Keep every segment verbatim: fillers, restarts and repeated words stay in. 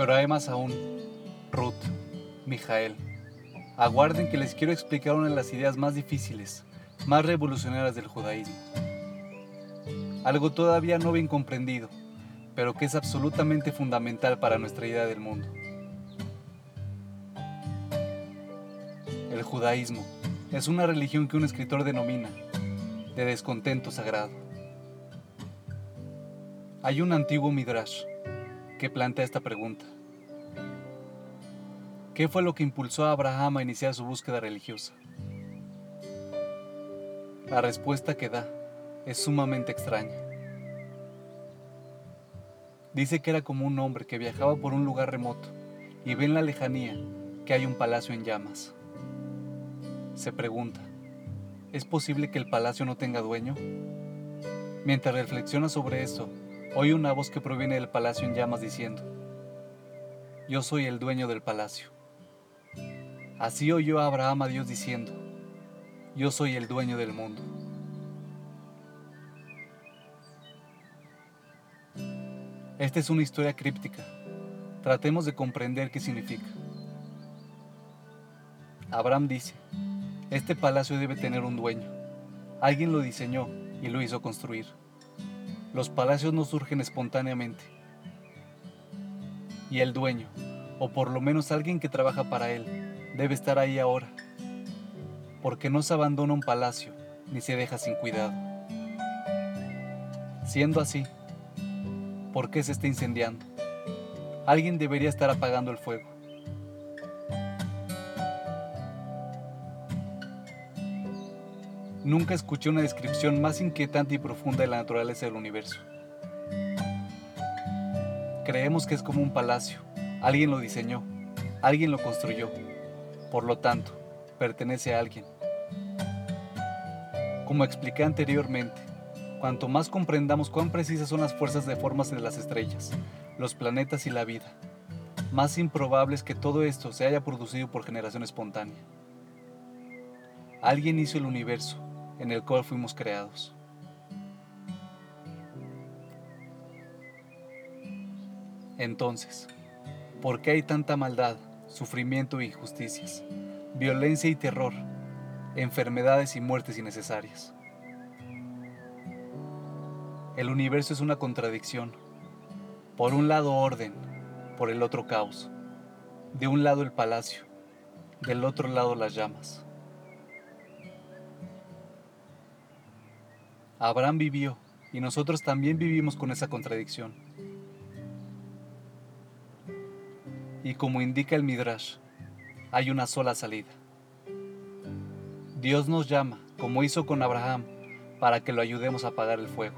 pero hay más aún. Ruth, Mijael, aguarden que les quiero explicar una de las ideas más difíciles, más revolucionarias del judaísmo. Algo todavía no bien comprendido, pero que es absolutamente fundamental para nuestra idea del mundo. El judaísmo es una religión que un escritor denomina de descontento sagrado. Hay un antiguo midrash que plantea esta pregunta. ¿Qué fue lo que impulsó a Abraham a iniciar su búsqueda religiosa? La respuesta que da es sumamente extraña. Dice que era como un hombre que viajaba por un lugar remoto y ve en la lejanía que hay un palacio en llamas. Se pregunta, ¿es posible que el palacio no tenga dueño? Mientras reflexiona sobre eso, oye una voz que proviene del palacio en llamas diciendo, yo soy el dueño del palacio. Así oyó Abraham a Dios diciendo, yo soy el dueño del mundo. Esta es una historia críptica. Tratemos de comprender qué significa. Abraham dice, este palacio debe tener un dueño. Alguien lo diseñó y lo hizo construir. Los palacios no surgen espontáneamente. Y el dueño, o por lo menos alguien que trabaja para él, debe estar ahí ahora. Porque no se abandona un palacio, ni se deja sin cuidado. Siendo así, ¿por qué se está incendiando? Alguien debería estar apagando el fuego. Nunca escuché una descripción más inquietante y profunda de la naturaleza del universo. Creemos que es como un palacio. Alguien lo diseñó. Alguien lo construyó. Por lo tanto, pertenece a alguien. Como expliqué anteriormente, cuanto más comprendamos cuán precisas son las fuerzas de formas de las estrellas, los planetas y la vida, más improbable es que todo esto se haya producido por generación espontánea. Alguien hizo el universo en el cual fuimos creados. Entonces, ¿por qué hay tanta maldad, sufrimiento e injusticias, violencia y terror, enfermedades y muertes innecesarias? El universo es una contradicción. Por un lado orden, por el otro caos. De un lado el palacio, del otro lado las llamas. Abraham vivió y nosotros también vivimos con esa contradicción. Y como indica el Midrash, hay una sola salida. Dios nos llama, como hizo con Abraham, para que lo ayudemos a apagar el fuego.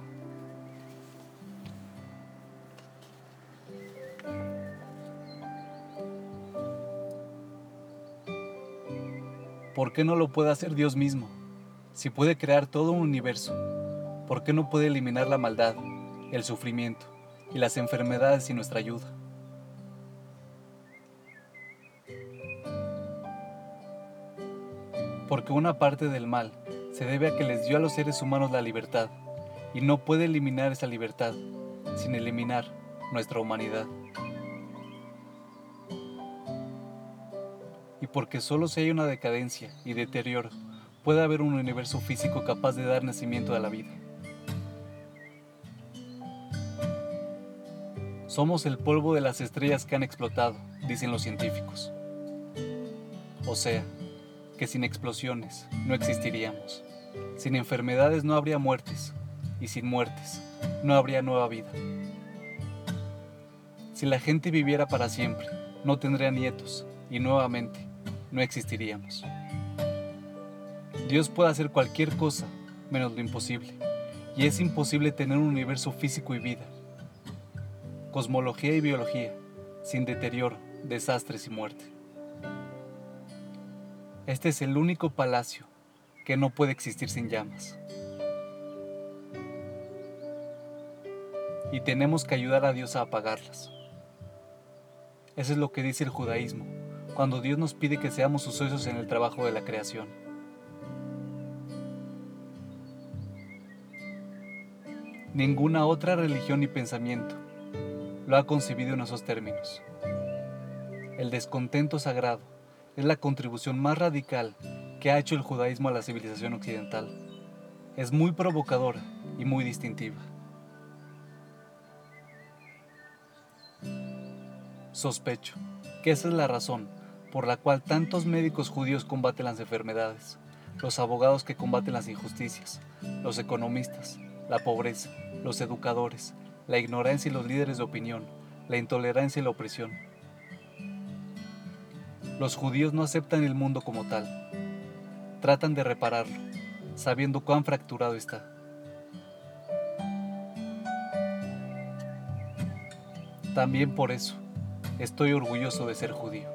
¿Por qué no lo puede hacer Dios mismo? Si puede crear todo un universo, ¿por qué no puede eliminar la maldad, el sufrimiento y las enfermedades sin nuestra ayuda? Porque una parte del mal se debe a que les dio a los seres humanos la libertad y no puede eliminar esa libertad sin eliminar nuestra humanidad. Y porque solo si hay una decadencia y deterioro, puede haber un universo físico capaz de dar nacimiento a la vida. Somos el polvo de las estrellas que han explotado, dicen los científicos. O sea, que sin explosiones no existiríamos, sin enfermedades no habría muertes, y sin muertes no habría nueva vida. Si la gente viviera para siempre, no tendría nietos, y nuevamente no existiríamos. Dios puede hacer cualquier cosa menos lo imposible, y es imposible tener un universo físico y vida, cosmología y biología, sin deterioro, desastres y muerte. Este es el único palacio que no puede existir sin llamas. Y tenemos que ayudar a Dios a apagarlas. Eso es lo que dice el judaísmo, cuando Dios nos pide que seamos sus socios en el trabajo de la creación. Ninguna otra religión ni pensamiento lo ha concebido en esos términos. el descontento sagrado, es la contribución más radical que ha hecho el judaísmo a la civilización occidental. Es muy provocadora y muy distintiva. Sospecho que esa es la razón por la cual tantos médicos judíos combaten las enfermedades, los abogados que combaten las injusticias, los economistas, la pobreza, los educadores, la ignorancia y los líderes de opinión, la intolerancia y la opresión. Los judíos no aceptan el mundo como tal. Tratan de repararlo, sabiendo cuán fracturado está. También por eso, estoy orgulloso de ser judío.